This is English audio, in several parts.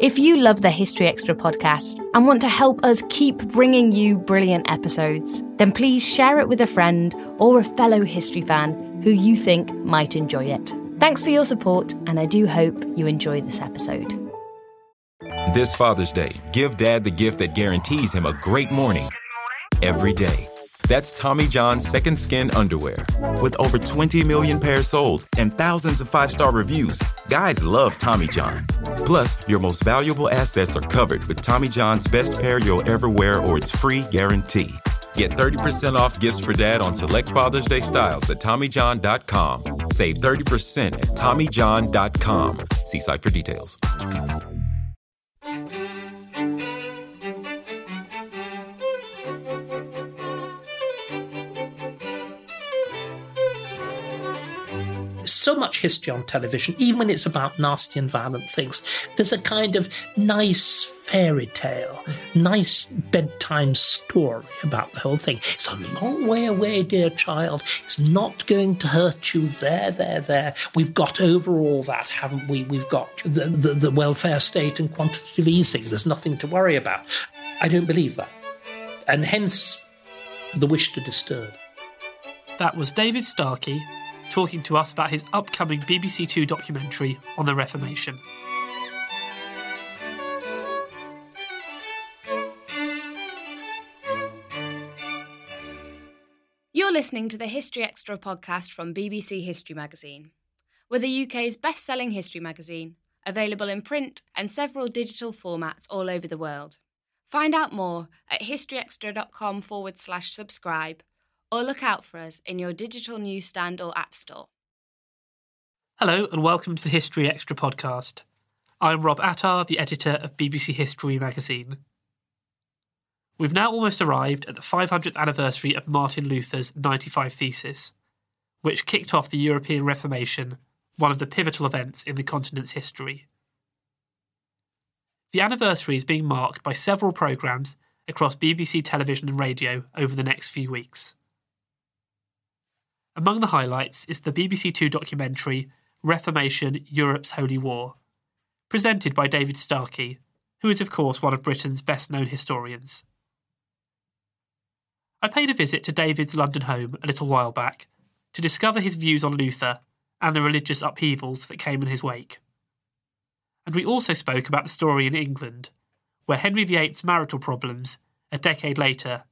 If you love the History Extra podcast and want to help us keep bringing you brilliant episodes, then please share it with a friend or a fellow history fan who you think might enjoy it. Thanks for your support, and I do hope you enjoy this episode. This Father's Day, give Dad the gift that guarantees him a great morning every day. That's Tommy John's Second Skin underwear. With over 20 million pairs sold and thousands of five-star reviews, guys love Tommy John. Plus, your most valuable assets are covered with Tommy John's best pair you'll ever wear or it's free guarantee. Get 30% off gifts for Dad on select Father's Day styles at TommyJohn.com. Save 30% at TommyJohn.com. See site for details. So much history on television, even when it's about nasty and violent things, there's a kind of nice fairy tale, nice bedtime story about the whole thing. It's a long way away, dear child. It's not going to hurt you. There. We've got over all that, haven't we? We've got the welfare state and quantitative easing. There's nothing to worry about. I don't believe that. And hence, the wish to disturb. That was David Starkey talking to us about his upcoming BBC Two documentary on the Reformation. You're listening to the History Extra podcast from BBC History magazine. We're the UK's best-selling history magazine, available in print and several digital formats all over the world. Find out more at historyextra.com/subscribe. Or look out for us in your digital newsstand or app store. Hello and welcome to the History Extra podcast. I'm Rob Attar, the editor of BBC History magazine. We've now almost arrived at the 500th anniversary of Martin Luther's 95 Theses, which kicked off the European Reformation, one of the pivotal events in the continent's history. The anniversary is being marked by several programmes across BBC television and radio over the next few weeks. Among the highlights is the BBC Two documentary Reformation, Europe's Holy War, presented by David Starkey, who is of course one of Britain's best-known historians. I paid a visit to David's London home a little while back to discover his views on Luther and the religious upheavals that came in his wake. And we also spoke about the story in England, where Henry VIII's marital problems, a decade later,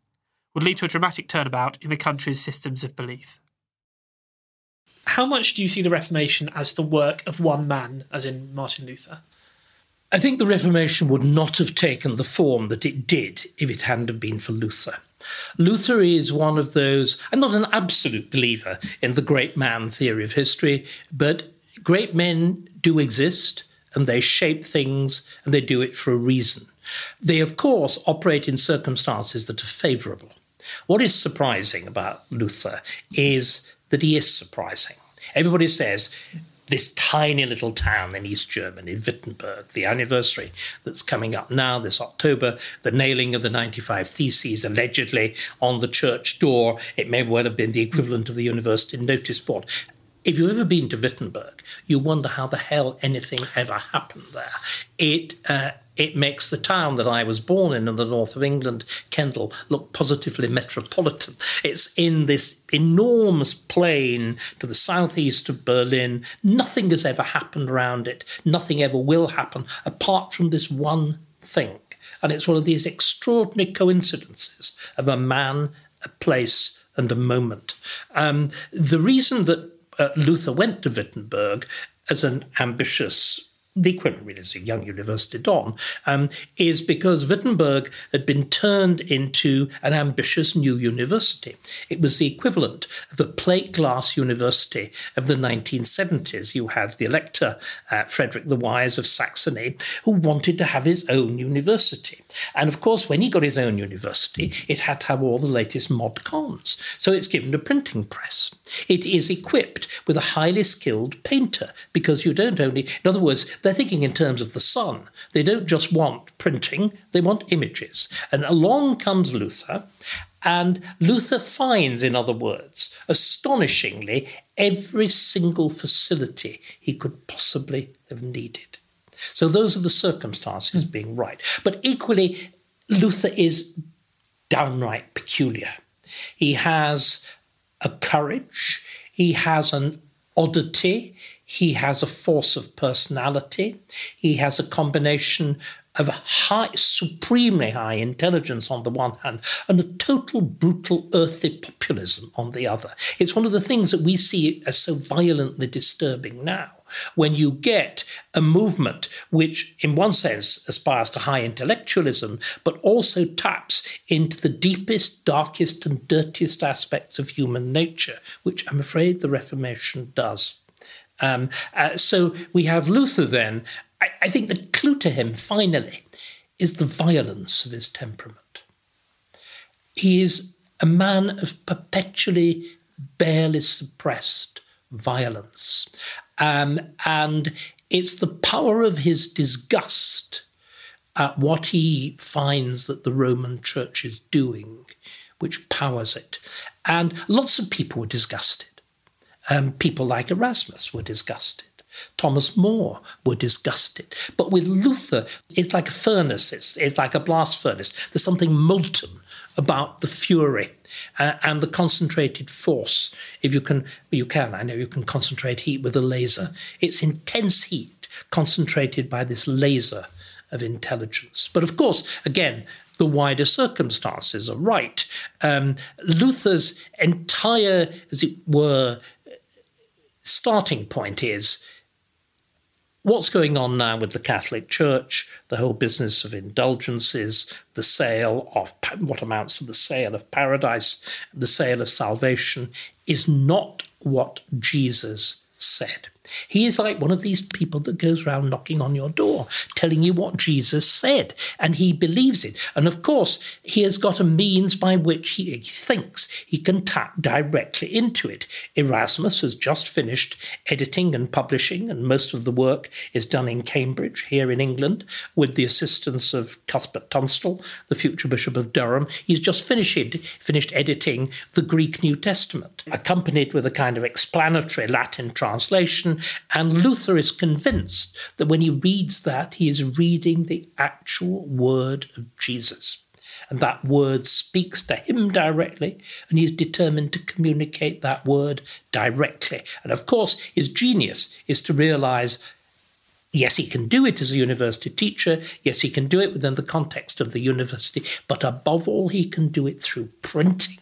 would lead to a dramatic turnabout in the country's systems of belief. How much do you see the Reformation as the work of one man, as in Martin Luther? I think the Reformation would not have taken the form that it did if it hadn't have been for Luther. Luther is one of those... I'm not an absolute believer in the great man theory of history, but great men do exist, and they shape things, and they do it for a reason. They, of course, operate in circumstances that are favourable. What is surprising about Luther is that he is surprising. Everybody says, this tiny little town in East Germany, Wittenberg, the anniversary that's coming up now this October, the nailing of the 95 Theses allegedly on the church door. It may well have been the equivalent of the university notice board. If you've ever been to Wittenberg, you wonder how the hell anything ever happened there. It makes the town that I was born in the north of England, Kendal, look positively metropolitan. It's in this enormous plain to the southeast of Berlin. Nothing has ever happened around it. Nothing ever will happen apart from this one thing. And it's one of these extraordinary coincidences of a man, a place, and a moment. The reason that Luther went to Wittenberg as an ambitious, the equivalent really is a young university don, is because Wittenberg had been turned into an ambitious new university. It was the equivalent of a plate glass university of the 1970s. You had the elector, Frederick the Wise of Saxony, who wanted to have his own university. And of course, when he got his own university, it had to have all the latest mod cons. So it's given a printing press. It is equipped with a highly skilled painter, because you don't only, in other words, they're thinking in terms of the sun. They don't just want printing, they want images. And along comes Luther, and Luther finds, in other words, astonishingly, every single facility he could possibly have needed. So those are the circumstances being right. But equally, Luther is downright peculiar. He has a courage, he has an oddity, he has a force of personality, he has a combination of supremely high intelligence on the one hand and a total, brutal, earthy populism on the other. It's one of the things that we see as so violently disturbing now, when you get a movement which, in one sense, aspires to high intellectualism, but also taps into the deepest, darkest, and dirtiest aspects of human nature, which I'm afraid the Reformation does. So we have Luther then. I think the clue to him, finally, is the violence of his temperament. He is a man of perpetually, barely suppressed violence. And it's the power of his disgust at what he finds that the Roman Church is doing, which powers it. And lots of people were disgusted. People like Erasmus were disgusted. Thomas More were disgusted. But with Luther, it's like a furnace. It's like a blast furnace. There's something molten about the fury and the concentrated force. If you can concentrate heat with a laser. It's intense heat concentrated by this laser of intelligence. But of course, again, the wider circumstances are right. Luther's entire, as it were, starting point is, what's going on now with the Catholic Church, the whole business of indulgences, the sale of what amounts to the sale of paradise, the sale of salvation, is not what Jesus said. He is like one of these people that goes around knocking on your door, telling you what Jesus said, and he believes it. And of course, he has got a means by which he thinks he can tap directly into it. Erasmus has just finished editing and publishing, and most of the work is done in Cambridge, here in England, with the assistance of Cuthbert Tunstall, the future Bishop of Durham. He's just finished editing the Greek New Testament, accompanied with a kind of explanatory Latin translation. And Luther is convinced that when he reads that, he is reading the actual word of Jesus. And that word speaks to him directly, and he is determined to communicate that word directly. And of course, his genius is to realize, yes, he can do it as a university teacher. Yes, he can do it within the context of the university. But above all, he can do it through printing.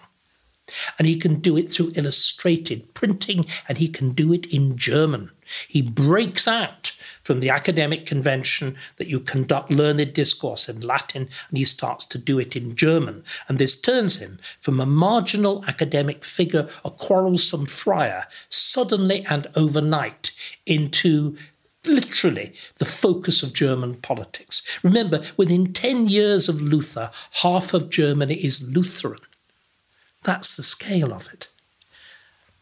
And he can do it through illustrated printing, and he can do it in German. He breaks out from the academic convention that you conduct learned discourse in Latin, and he starts to do it in German. And this turns him from a marginal academic figure, a quarrelsome friar, suddenly and overnight into literally the focus of German politics. Remember, within 10 years of Luther, half of Germany is Lutheran. That's the scale of it.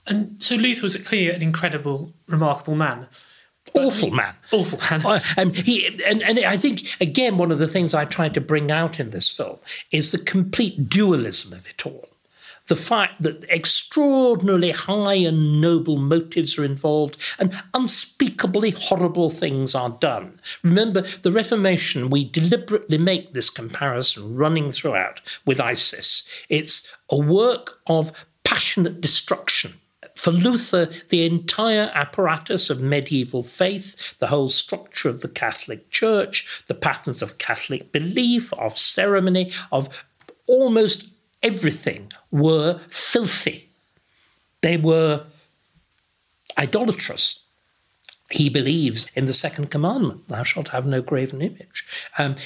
And so Luther was clearly an incredible, remarkable man. Awful man. And I think, again, one of the things I tried to bring out in this film is the complete dualism of it all. The fact that extraordinarily high and noble motives are involved and unspeakably horrible things are done. Remember, the Reformation, we deliberately make this comparison running throughout with ISIS. It's a work of passionate destruction. For Luther, the entire apparatus of medieval faith, the whole structure of the Catholic Church, the patterns of Catholic belief, of ceremony, of almost everything were filthy. They were idolatrous. He believes in the second commandment, thou shalt have no graven image.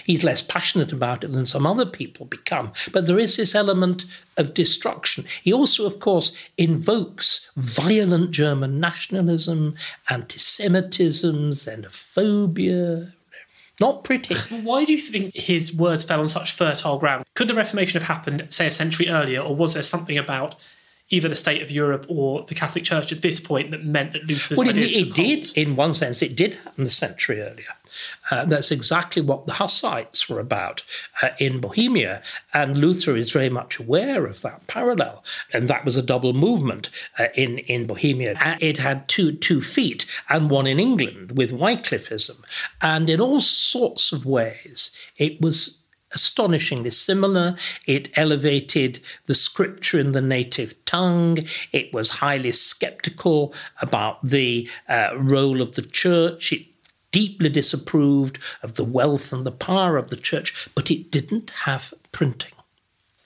He's less passionate about it than some other people become. But there is this element of destruction. He also, of course, invokes violent German nationalism, anti-Semitism, xenophobia. Not pretty. Why do you think his words fell on such fertile ground? Could the Reformation have happened, say, a century earlier, or was there something about either the state of Europe or the Catholic Church at this point that meant that Luther's ideas took hold. Well, it did, in one sense, it did happen a century earlier. That's exactly what the Hussites were about in Bohemia, and Luther is very much aware of that parallel. And that was a double movement in Bohemia. It had two feet, and one in England with Wycliffism. And in all sorts of ways, it was astonishingly similar. It elevated the scripture in the native tongue. It was highly sceptical about the role of the church. It deeply disapproved of the wealth and the power of the church, but it didn't have printing.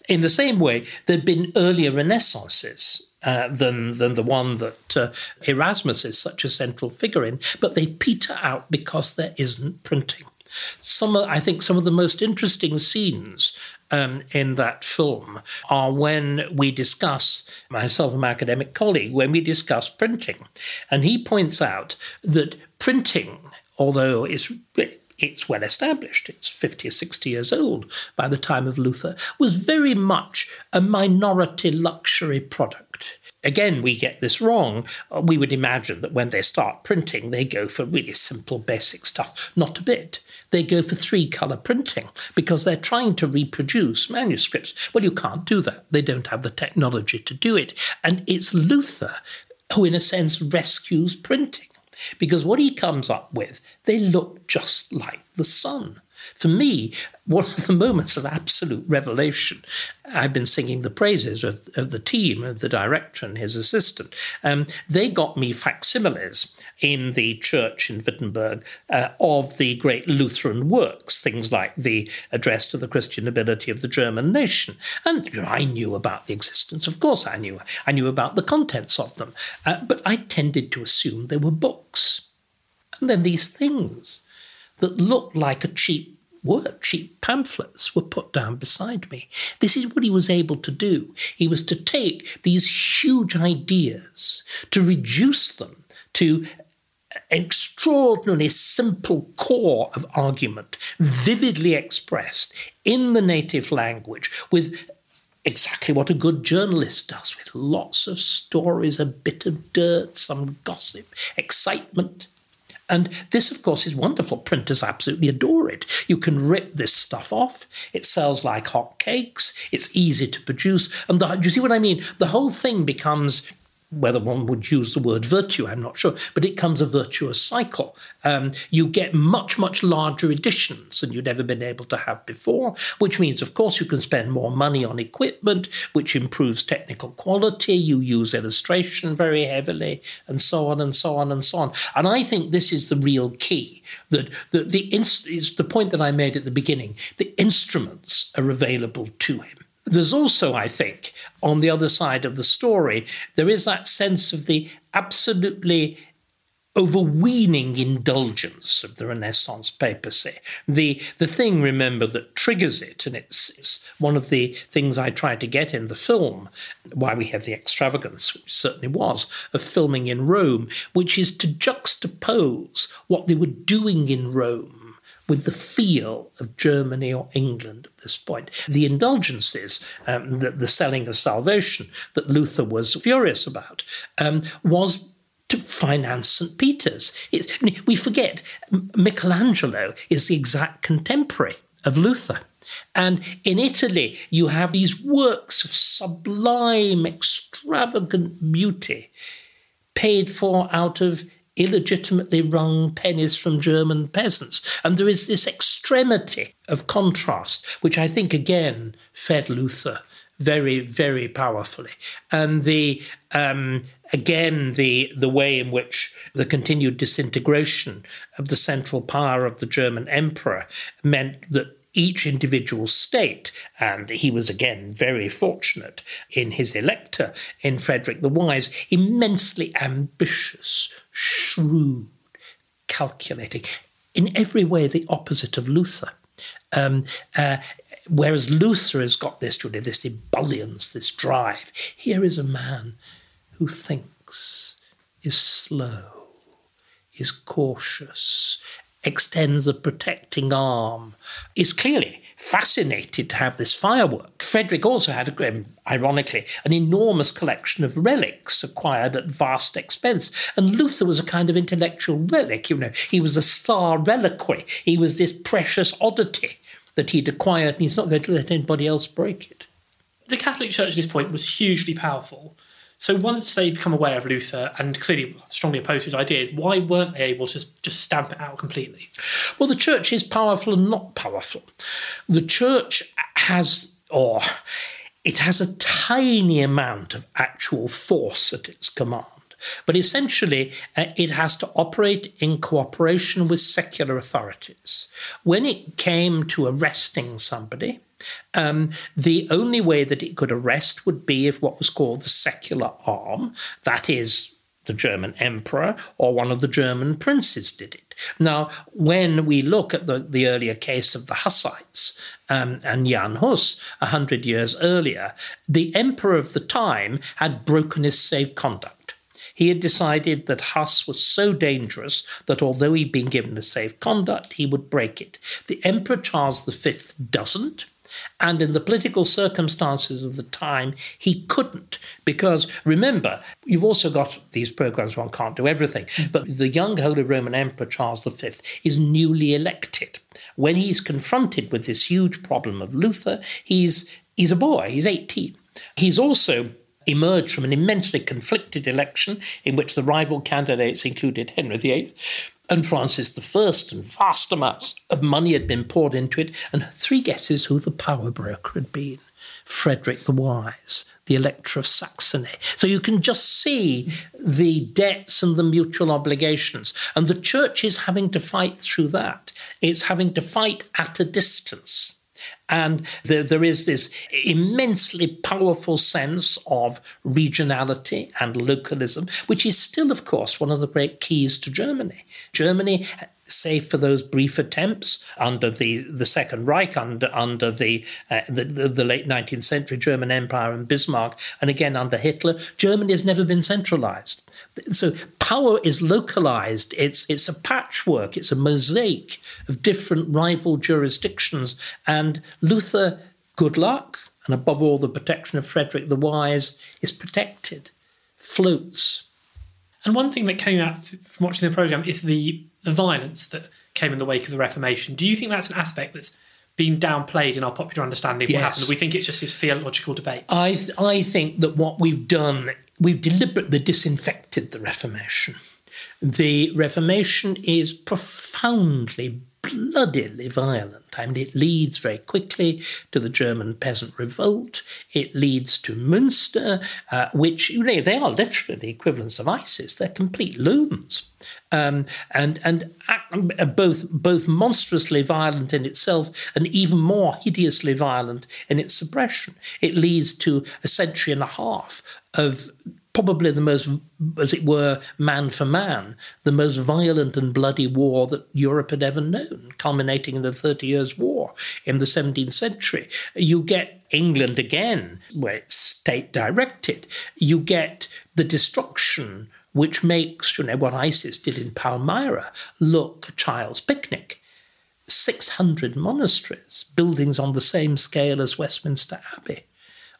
In the same way, there'd been earlier renaissances than the one that Erasmus is such a central figure in, but they peter out because there isn't printing. I think some of the most interesting scenes in that film are when we discuss, myself and my academic colleague, when we discuss printing. And he points out that printing, although it's well established, it's 50 or 60 years old by the time of Luther, was very much a minority luxury product. Again, we get this wrong. We would imagine that when they start printing, they go for really simple, basic stuff. Not a bit. They go for three-colour printing because they're trying to reproduce manuscripts. Well, you can't do that. They don't have the technology to do it. And it's Luther who, in a sense, rescues printing because what he comes up with, they look just like the sun. For me, one of the moments of absolute revelation, I've been singing the praises of the team, of the director and his assistant. They got me facsimiles in the church in Wittenberg of the great Lutheran works, things like the Address to the Christian Nobility of the German Nation. And I knew about the existence. Of course I knew. I knew about the contents of them. But I tended to assume they were books. And then these things that looked like a cheap pamphlets were put down beside me. This is what he was able to do. He was to take these huge ideas, to reduce them to an extraordinarily simple core of argument, vividly expressed in the native language with exactly what a good journalist does, with lots of stories, a bit of dirt, some gossip, excitement. And this, of course, is wonderful. Printers absolutely adore it. You can rip this stuff off. It sells like hotcakes. It's easy to produce. And do you see what I mean? The whole thing becomes, whether one would use the word virtue, I'm not sure, but it becomes a virtuous cycle. You get much, much larger editions than you'd ever been able to have before, which means, of course, you can spend more money on equipment, which improves technical quality. You use illustration very heavily, and so on and so on and so on. And I think this is the real key, that is the point that I made at the beginning. The instruments are available to him. There's also, I think, on the other side of the story, there is that sense of the absolutely overweening indulgence of the Renaissance papacy. The thing, remember, that triggers it, and it's one of the things I tried to get in the film, why we have the extravagance, which certainly was, of filming in Rome, which is to juxtapose what they were doing in Rome with the feel of Germany or England at this point. The indulgences, the selling of salvation that Luther was furious about, was to finance St. Peter's. We forget Michelangelo is the exact contemporary of Luther. And in Italy, you have these works of sublime, extravagant beauty paid for out of illegitimately wrung pennies from German peasants. And there is this extremity of contrast, which I think, again, fed Luther very, very powerfully. And the way in which the continued disintegration of the central power of the German emperor meant that each individual state, and he was again very fortunate in his elector, in Frederick the Wise, immensely ambitious, shrewd, calculating, in every way the opposite of Luther. Whereas Luther has got this ebullience, this drive. Here is a man who thinks, is slow, is cautious, extends a protecting arm, is clearly fascinated to have this firework. Frederick also had, ironically, an enormous collection of relics acquired at vast expense. And Luther was a kind of intellectual relic, you know. He was a star reliquary. He was this precious oddity that he'd acquired, and he's not going to let anybody else break it. The Catholic Church at this point was hugely powerful. So once they become aware of Luther and clearly strongly oppose his ideas, why weren't they able to just stamp it out completely? Well, the church is powerful and not powerful. The church has, or it has a tiny amount of actual force at its command. But essentially, it has to operate in cooperation with secular authorities. When it came to arresting somebody, the only way that it could arrest would be if what was called the secular arm, that is, the German emperor or one of the German princes did it. Now, when we look at the earlier case of the Hussites and Jan Hus 100 years earlier, the emperor of the time had broken his safe conduct. He had decided that Huss was so dangerous that although he'd been given a safe conduct, he would break it. The Emperor Charles V doesn't, and in the political circumstances of the time, he couldn't. Because, remember, you've also got these programs, one can't do everything, but the young Holy Roman Emperor Charles V is newly elected. When he's confronted with this huge problem of Luther, he's a boy, he's 18. He's also emerged from an immensely conflicted election in which the rival candidates included Henry VIII and Francis I, and vast amounts of money had been poured into it. And three guesses who the power broker had been. Frederick the Wise, the Elector of Saxony. So you can just see the debts and the mutual obligations. And the church is having to fight through that. It's having to fight at a distance. And there is this immensely powerful sense of regionality and localism, which is still, of course, one of the great keys to Germany. Germany, save for those brief attempts under the Second Reich, under the late 19th century German Empire and Bismarck, and again under Hitler, Germany has never been centralized. So power is localized. It's a patchwork. It's a mosaic of different rival jurisdictions. And Luther, good luck, and above all the protection of Frederick the Wise, is protected, floats. And one thing that came out from watching the programme is the violence that came in the wake of the Reformation. Do you think that's an aspect that's been downplayed in our popular understanding of what happened? We think it's just this theological debate. I think that what we've done, we've deliberately disinfected the Reformation. The Reformation is profoundly, bloodily violent. I mean, it leads very quickly to the German peasant revolt. It leads to Munster, which, you know, they are literally the equivalents of ISIS. They're complete loons. Both monstrously violent in itself and even more hideously violent in its suppression. It leads to a century and a half of probably the most, as it were, man for man, the most violent and bloody war that Europe had ever known, culminating in the 30 Years' War in the 17th century. You get England again, where it's state-directed. You get the destruction, which makes, you know, what ISIS did in Palmyra look a child's picnic. 600 monasteries, buildings on the same scale as Westminster Abbey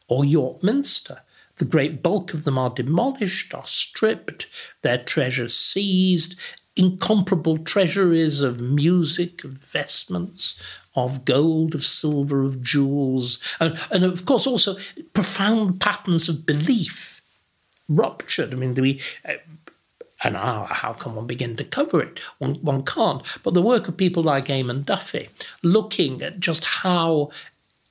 or York Minster. The great bulk of them are demolished, are stripped, their treasures seized, incomparable treasuries of music, of vestments, of gold, of silver, of jewels, and of course also profound patterns of belief ruptured. I mean, an hour, how can one begin to cover it? One can't. But the work of people like Eamon Duffy, looking at just how,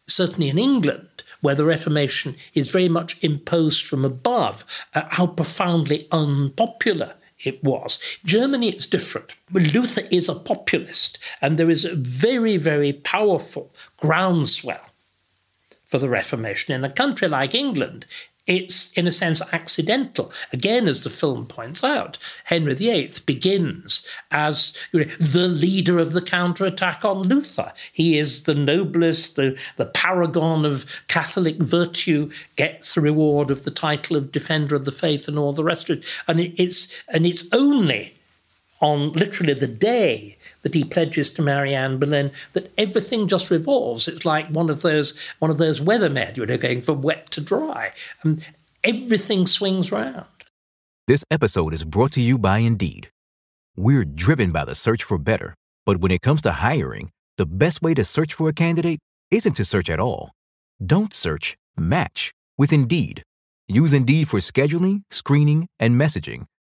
certainly in England, where the Reformation is very much imposed from above, how profoundly unpopular it was. Germany, it's different. Luther is a populist, and there is a very, very powerful groundswell for the Reformation. In a country like England, it's, in a sense, accidental. Again, as the film points out, Henry VIII begins as, you know, the leader of the counterattack on Luther. He is the noblest, the paragon of Catholic virtue, gets the reward of the title of Defender of the Faith and all the rest of it. And it's only on literally the day that he pledges to marry Anne Boleyn, that everything just revolves. It's like one of those weathermen, you know, going from wet to dry. Everything swings round. This episode is brought to you by Indeed. We're driven by the search for better, but when it comes to hiring, the best way to search for a candidate isn't to search at all. Don't search, match with Indeed. Use Indeed for scheduling, screening, and messaging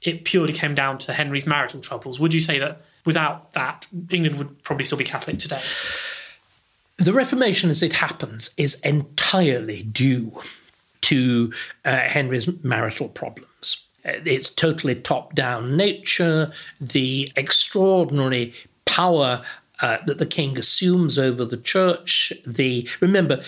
it purely came down to Henry's marital troubles. Would you say that without that, England would probably still be Catholic today? The Reformation, as it happens, is entirely due to Henry's marital problems. Its totally top-down nature, the extraordinary power that the king assumes over the church. Remember,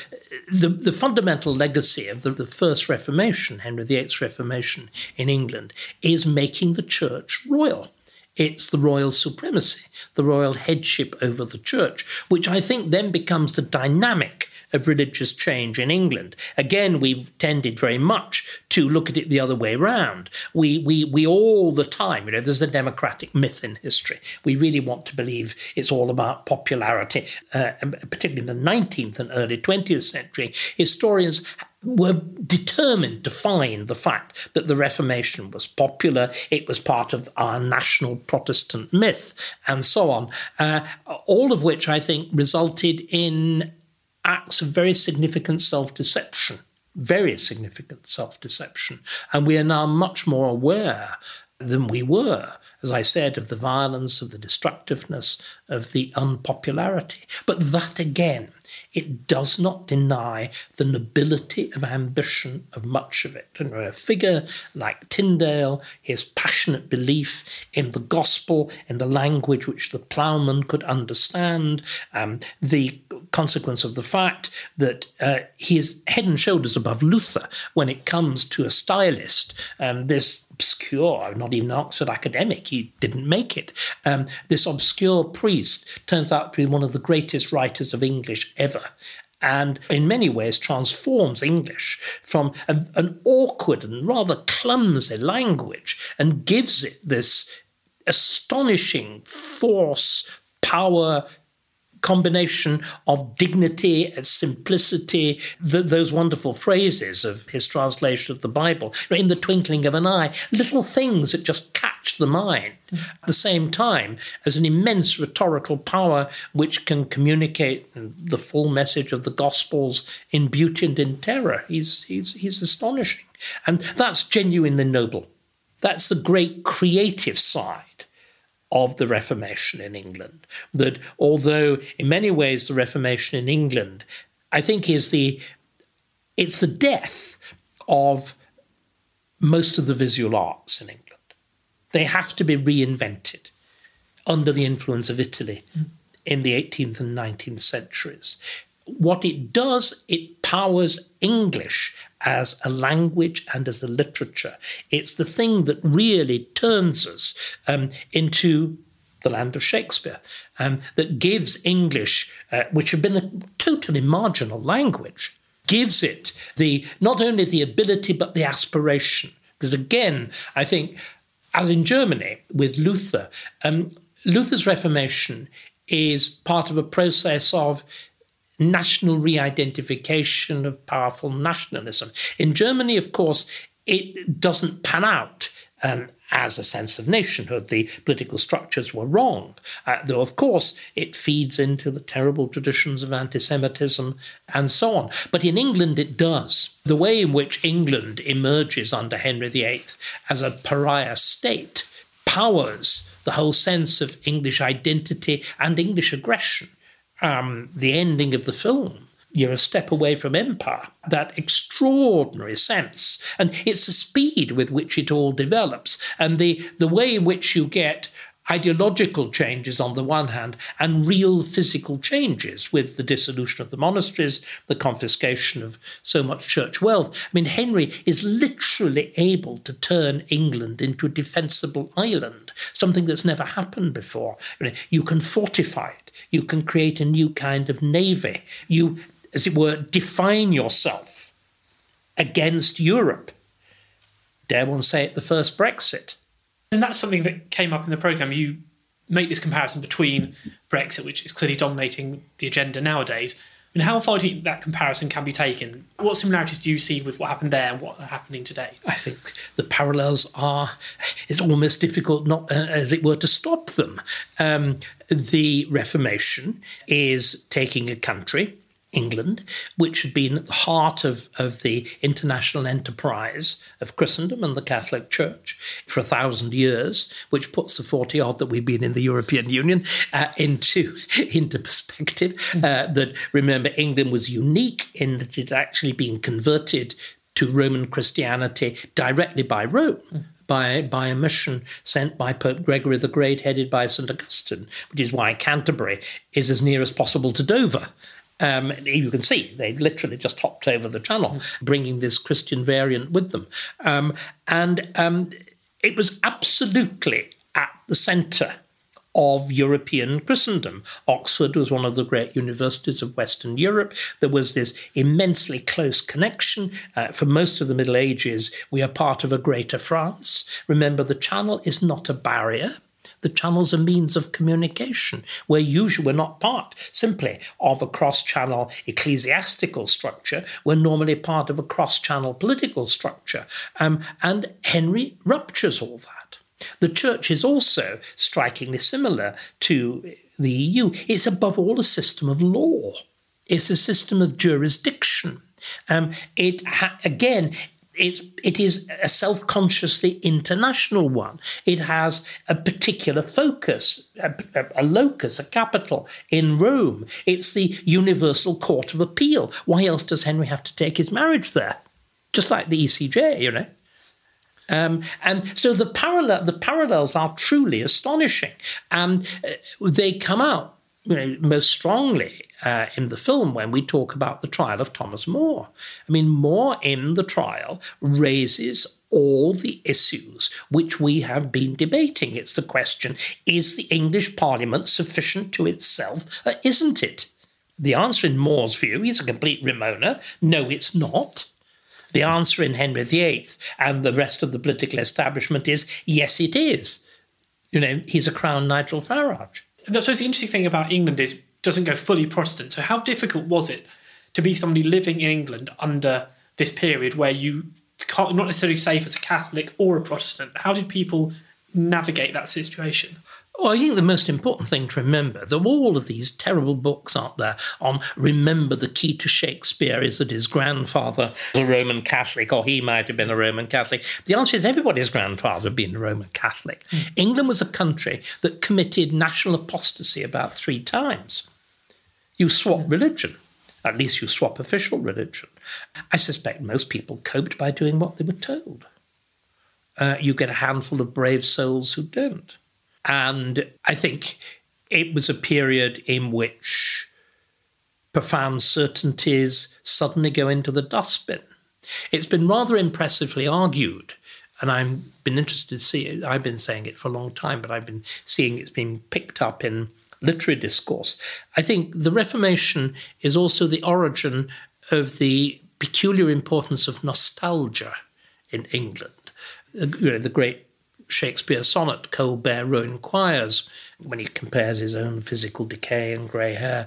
the fundamental legacy of the first Reformation, Henry VIII's Reformation in England, is making the church royal. It's the royal supremacy, the royal headship over the church, which I think then becomes the dynamic of religious change in England. Again, we've tended very much to look at it the other way round. We all the time, you know, there's a democratic myth in history. We really want to believe it's all about popularity. Particularly in the 19th and early 20th century, historians were determined to find the fact that the Reformation was popular, it was part of our national Protestant myth, and so on. All of which, I think, resulted in acts of very significant self-deception. And we are now much more aware than we were, as I said, of the violence, of the destructiveness, of the unpopularity. But that, again, it does not deny the nobility of ambition of much of it. And a figure like Tyndale, his passionate belief in the gospel, in the language which the ploughman could understand, the consequence of the fact that he is head and shoulders above Luther when it comes to a stylist. This obscure, not even an Oxford academic, he didn't make it. This obscure priest turns out to be one of the greatest writers of English ever, and in many ways transforms English from an awkward and rather clumsy language and gives it this astonishing force, power, combination of dignity and simplicity, those wonderful phrases of his translation of the Bible, in the twinkling of an eye, little things that just catch the mind, at the same time as an immense rhetorical power which can communicate the full message of the Gospels in beauty and in terror. He's astonishing. And that's genuinely noble. That's the great creative side of the Reformation in England, that although in many ways the Reformation in England, I think, it's the death of most of the visual arts in England. They have to be reinvented under the influence of Italy in the 18th and 19th centuries. What it does, it powers English as a language and as a literature. It's the thing that really turns us into the land of Shakespeare, that gives English, which had been a totally marginal language, gives it not only the ability but the aspiration. Because again, I think, as in Germany with Luther, Luther's Reformation is part of a process of national re-identification, of powerful nationalism. In Germany, of course, it doesn't pan out as a sense of nationhood. The political structures were wrong, though, of course, it feeds into the terrible traditions of anti-Semitism and so on. But in England, it does. The way in which England emerges under Henry VIII as a pariah state powers the whole sense of English identity and English aggression. The ending of the film, you're a step away from empire, that extraordinary sense. And it's the speed with which it all develops and the way in which you get ideological changes on the one hand and real physical changes with the dissolution of the monasteries, the confiscation of so much church wealth. I mean, Henry is literally able to turn England into a defensible island, something that's never happened before. You can fortify it. You can create a new kind of navy. You, as it were, define yourself against Europe. Dare one say it, the first Brexit. And that's something that came up in the programme. You make this comparison between Brexit, which is clearly dominating the agenda nowadays. I mean, how far do you think that comparison can be taken? What similarities do you see with what happened there and what are happening today? I think the parallels are, it's almost difficult not, as it were, to stop them. The Reformation is taking a country, England, which had been at the heart of the international enterprise of Christendom and the Catholic Church for 1,000 years, which puts the 40-odd that we've been in the European Union into perspective. That, remember, England was unique in that it had actually been converted to Roman Christianity directly by Rome. By a mission sent by Pope Gregory the Great, headed by St. Augustine, which is why Canterbury is as near as possible to Dover. You can see they literally just hopped over the channel, bringing this Christian variant with them. It was absolutely at the centre of European Christendom. Oxford was one of the great universities of Western Europe. There was this immensely close connection. For most of the Middle Ages, we are part of a greater France. Remember, the Channel is not a barrier. The Channel's a means of communication. We're not part simply of a cross-channel ecclesiastical structure. We're normally part of a cross-channel political structure. And Henry ruptures all that. The Church is also strikingly similar to the EU. It's above all a system of law. It's a system of jurisdiction. It is a self-consciously international one. It has a particular focus, a locus, a capital in Rome. It's the Universal Court of Appeal. Why else does Henry have to take his marriage there? Just like the ECJ, you know. And so the parallels are truly astonishing. And they come out most strongly in the film when we talk about the trial of Thomas More. I mean, More in the trial raises all the issues which we have been debating. It's the question, is the English Parliament sufficient to itself or isn't it? The answer in More's view is a complete Ramona. No, it's not. The answer in Henry VIII and the rest of the political establishment is, yes, it is. He's a crown Nigel Farage. And I suppose the interesting thing about England is it doesn't go fully Protestant. So how difficult was it to be somebody living in England under this period where you can't, not necessarily safe as a Catholic or a Protestant? How did people navigate that situation? Well, I think the most important thing to remember, there were all of these terrible books out there on, remember, the key to Shakespeare is that his grandfather was a Roman Catholic, or he might have been a Roman Catholic. The answer is everybody's grandfather had been a Roman Catholic. England was a country that committed national apostasy about 3 times. You swap religion. At least you swap official religion. I suspect most people coped by doing what they were told. You get a handful of brave souls who don't. And I think it was a period in which profound certainties suddenly go into the dustbin. It's been rather impressively argued, and I've been interested to see it. I've been saying it for a long time, but I've been seeing it's been picked up in literary discourse. I think the Reformation is also the origin of the peculiar importance of nostalgia in England. The great Shakespeare sonnet, Colbert Rowan Choirs, when he compares his own physical decay and grey hair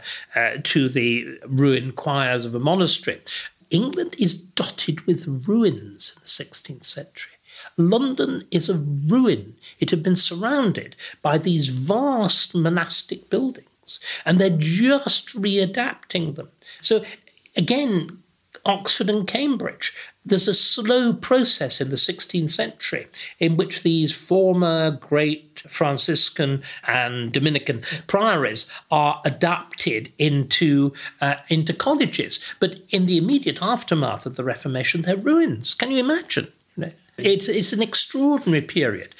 to the ruined choirs of a monastery. England is dotted with ruins in the 16th century. London is a ruin. It had been surrounded by these vast monastic buildings, and they're just readapting them. So, again, Oxford and Cambridge. There's a slow process in the 16th century in which these former great Franciscan and Dominican priories are adapted into colleges. But in the immediate aftermath of the Reformation, they're ruins. Can you imagine? It's an extraordinary period.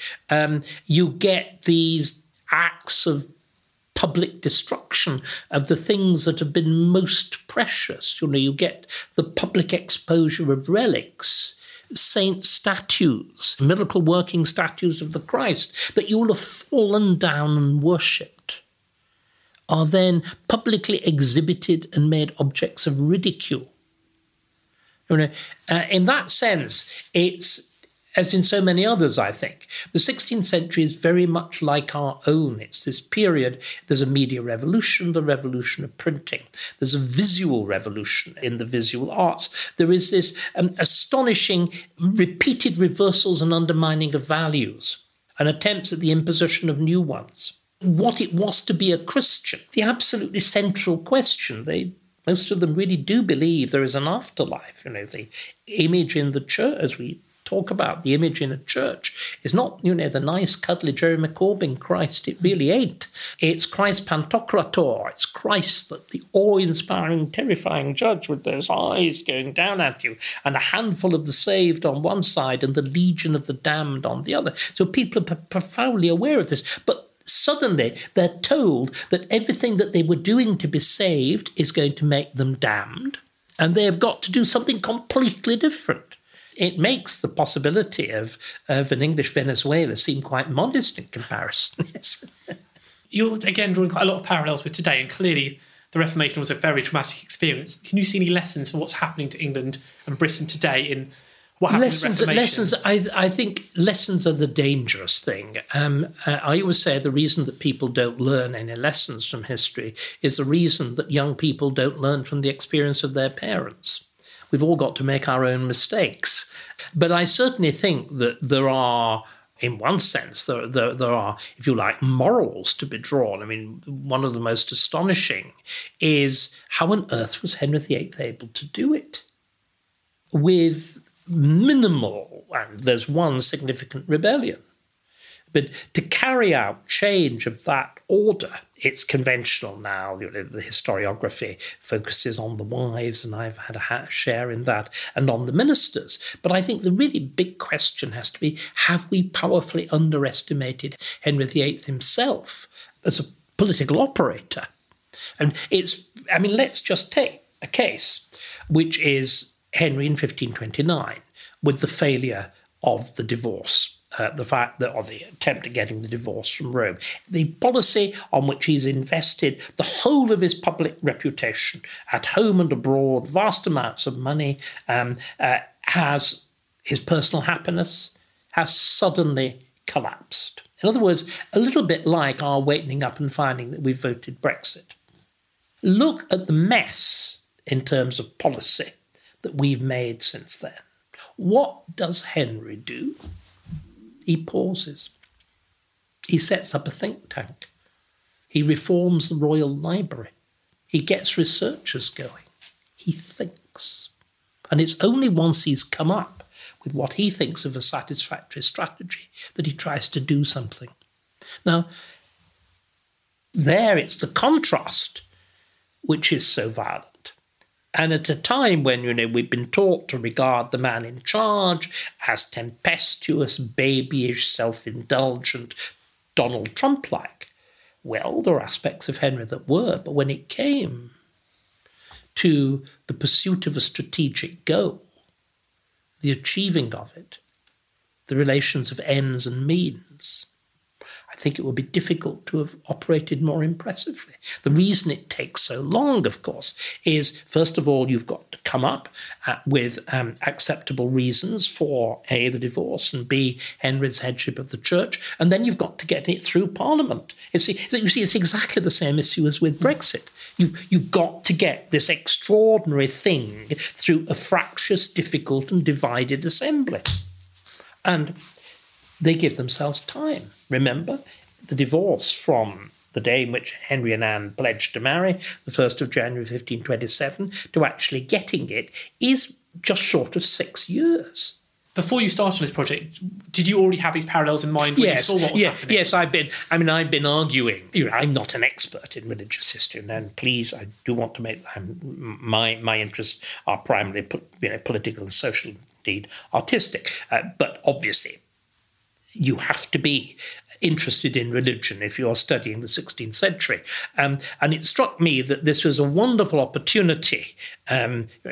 You get these acts of public destruction of the things that have been most precious. You know, you get the public exposure of relics, saint statues, miracle-working statues of the Christ that you will have fallen down and worshipped, are then publicly exhibited and made objects of ridicule. You know, in that sense, it's, as in so many others, I think, the 16th century is very much like our own. It's this period, there's a media revolution, the revolution of printing. There's a visual revolution in the visual arts. There is this astonishing repeated reversals and undermining of values and attempts at the imposition of new ones. What it was to be a Christian, the absolutely central question. Most of them really do believe there is an afterlife. You know, the image in the church, as we talk about, the image in a church is not, you know, the nice, cuddly Jerry McCorbin Christ. It really ain't. It's Christ Pantocrator. It's Christ that the awe-inspiring, terrifying judge with those eyes going down at you and a handful of the saved on one side and the legion of the damned on the other. So people are profoundly aware of this. But suddenly they're told that everything that they were doing to be saved is going to make them damned. And they've got to do something completely different. It makes the possibility of an English Venezuela seem quite modest in comparison. Yes. You're, again, drawing quite a lot of parallels with today, and clearly the Reformation was a very traumatic experience. Can you see any lessons for what's happening to England and Britain today in what happened to the Reformation? I think lessons are the dangerous thing. I always say the reason that people don't learn any lessons from history is the reason that young people don't learn from the experience of their parents. We've all got to make our own mistakes. But I certainly think that there are, in one sense, there are, if you like, morals to be drawn. I mean, one of the most astonishing is how on earth was Henry VIII able to do it? With minimal, and there's one significant rebellion. But to carry out change of that order, it's conventional now. You know, the historiography focuses on the wives, and I've had a share in that, and on the ministers. But I think the really big question has to be, have we powerfully underestimated Henry VIII himself as a political operator? And it's, I mean, let's just take a case, which is Henry in 1529, with the failure of the divorce. The fact that, or the attempt at getting the divorce from Rome, the policy on which he's invested the whole of his public reputation at home and abroad, vast amounts of money, has his personal happiness has suddenly collapsed. In other words, a little bit like our waking up and finding that we voted Brexit. Look at the mess in terms of policy that we've made since then. What does Henry do? He pauses. He sets up a think tank. He reforms the Royal Library. He gets researchers going. He thinks. And it's only once he's come up with what he thinks of a satisfactory strategy that he tries to do something. Now, there it's the contrast which is so violent. And at a time when, you know, we've been taught to regard the man in charge as tempestuous, babyish, self-indulgent, Donald Trump-like. Well, there are aspects of Henry that were, but when it came to the pursuit of a strategic goal, the achieving of it, the relations of ends and means, I think it would be difficult to have operated more impressively. The reason it takes so long, of course, is, first of all, you've got to come up with acceptable reasons for, A, the divorce, and B, Henry's headship of the church, and then you've got to get it through Parliament. You see, it's exactly the same issue as with Brexit. You've got to get this extraordinary thing through a fractious, difficult, and divided assembly. And they give themselves time. Remember, the divorce from the day in which Henry and Anne pledged to marry, the 1st of January 1527, to actually getting it is just short of 6 years. Before you started this project, did you already have these parallels in mind when you saw what was happening? Yes, I've been arguing. You know, I'm not an expert in religious history, and please, I do want to make my interests are primarily, you know, political and social, indeed artistic, but obviously, you have to be interested in religion if you're studying the 16th century. And it struck me that this was a wonderful opportunity,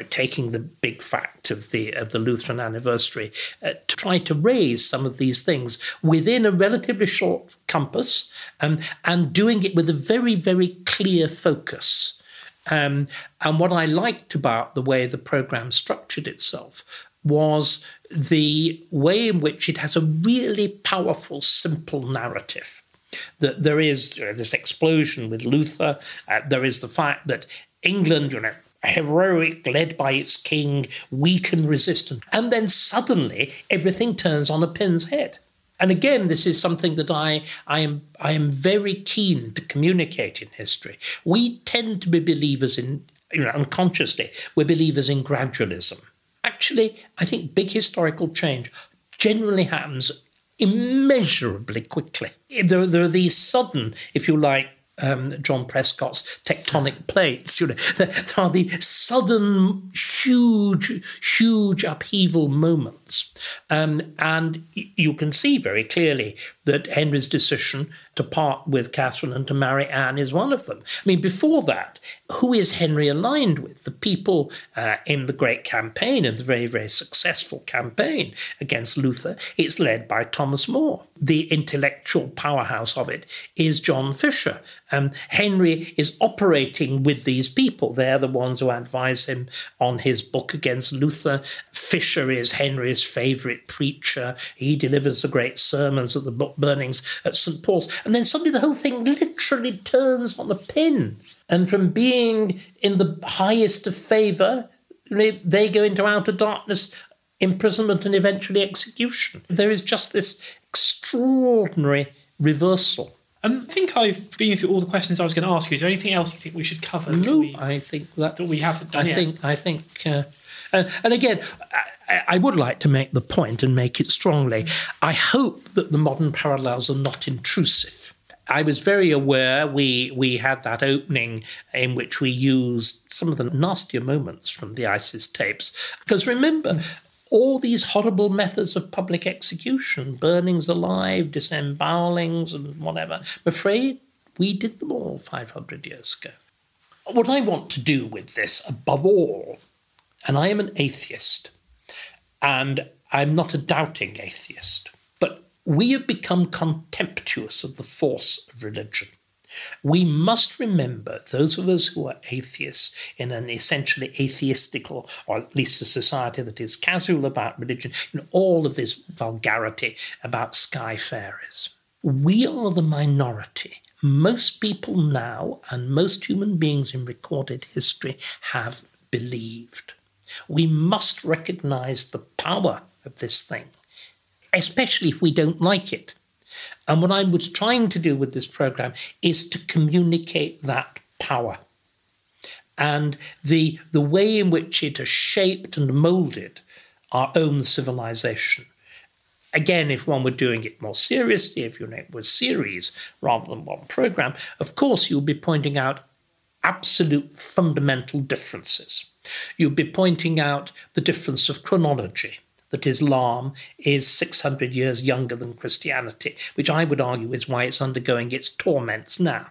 taking the big fact of the Lutheran anniversary, to try to raise some of these things within a relatively short compass, and doing it with a very, very clear focus. And what I liked about the way the programme structured itself was the way in which it has a really powerful, simple narrative. That there is this explosion with Luther. There is the fact that England, heroic, led by its king, weak and resistant. And then suddenly everything turns on a pin's head. And again, this is something that I am very keen to communicate in history. We tend to be believers in, unconsciously, we're believers in gradualism. Actually, I think big historical change generally happens immeasurably quickly. There are these sudden, if you like, John Prescott's tectonic plates. There are the sudden, huge upheaval moments. And you can see very clearly that Henry's decision to part with Catherine and to marry Anne is one of them. I mean, before that, who is Henry aligned with? The people in the great campaign, in the very, very successful campaign against Luther, it's led by Thomas More. The intellectual powerhouse of it is John Fisher. Henry is operating with these people. They're the ones who advise him on his book against Luther. Fisher is Henry's favourite preacher. He delivers the great sermons at the book burnings at St. Paul's. And then suddenly the whole thing literally turns on a pin. And from being in the highest of favour, they go into outer darkness, imprisonment and eventually execution. There is just this extraordinary reversal. I think I've been through all the questions I was going to ask you. Is there anything else you think we should cover? No, I think we haven't done yet. And again, I would like to make the point and make it strongly. I hope that the modern parallels are not intrusive. I was very aware we had that opening in which we used some of the nastier moments from the ISIS tapes. Because remember, all these horrible methods of public execution, burnings alive, disembowelings and whatever, I'm afraid we did them all 500 years ago. What I want to do with this, above all, and I am an atheist, and I'm not a doubting atheist, but we have become contemptuous of the force of religion. We must remember, those of us who are atheists in an essentially atheistical, or at least a society that is casual about religion, all of this vulgarity about sky fairies. We are the minority. Most people now, and most human beings in recorded history, have believed. We must recognise the power of this thing, especially if we don't like it. And what I was trying to do with this programme is to communicate that power. And the way in which it has shaped and moulded our own civilisation. Again, if one were doing it more seriously, if it was series rather than one programme, of course you'll be pointing out absolute fundamental differences. You'll be pointing out the difference of chronology, that Islam is 600 years younger than Christianity, which I would argue is why it's undergoing its torments now.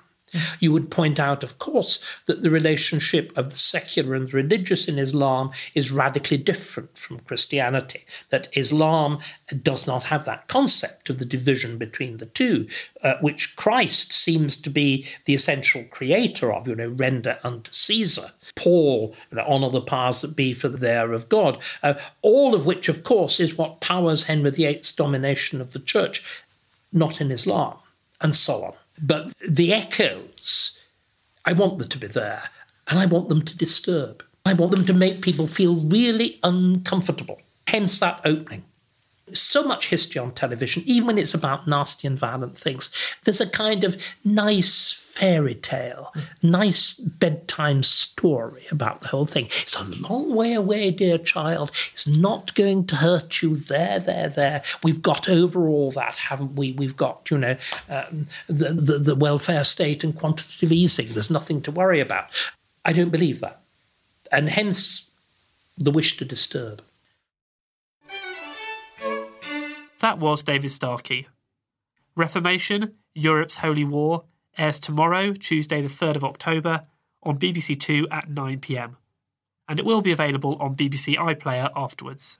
You would point out, of course, that the relationship of the secular and the religious in Islam is radically different from Christianity, that Islam does not have that concept of the division between the two, which Christ seems to be the essential creator of, render unto Caesar. Paul, honour the powers that be, for they are of God, all of which, of course, is what powers Henry VIII's domination of the church, not in Islam, and so on. But the echoes, I want them to be there, and I want them to disturb. I want them to make people feel really uncomfortable, hence that opening. So much history on television, even when it's about nasty and violent things, there's a kind of nice fairy tale, nice bedtime story about the whole thing. It's a long way away, dear child. It's not going to hurt you. There. We've got over all that, haven't we? We've got, the welfare state and quantitative easing. There's nothing to worry about. I don't believe that. And hence the wish to disturb. That was David Starkey. Reformation, Europe's Holy War, airs tomorrow, Tuesday the 3rd of October, on BBC Two at 9 PM, and it will be available on BBC iPlayer afterwards.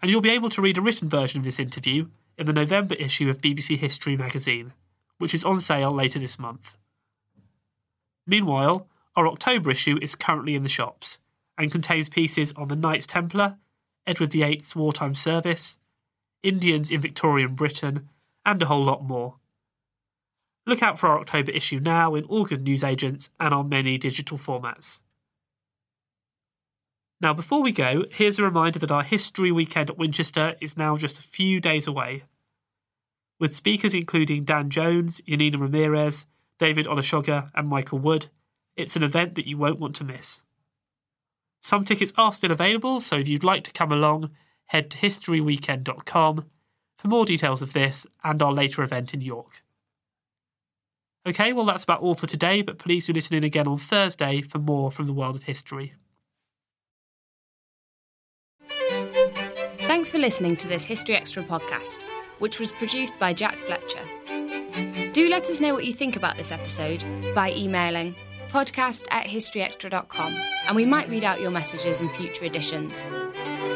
And you'll be able to read a written version of this interview in the November issue of BBC History magazine, which is on sale later this month. Meanwhile, our October issue is currently in the shops and contains pieces on the Knights Templar, Edward VIII's wartime service, Indians in Victorian Britain, and a whole lot more. Look out for our October issue now in all good newsagents and our many digital formats. Now, before we go, here's a reminder that our History Weekend at Winchester is now just a few days away, with speakers including Dan Jones, Yanina Ramirez, David Olashoga and Michael Wood. It's an event that you won't want to miss. Some tickets are still available, so if you'd like to come along, head to historyweekend.com for more details of this and our later event in York. OK, well, that's about all for today, but please do listen in again on Thursday for more from the world of history. Thanks for listening to this History Extra podcast, which was produced by Jack Fletcher. Do let us know what you think about this episode by emailing podcast@historyextra.com, and we might read out your messages in future editions.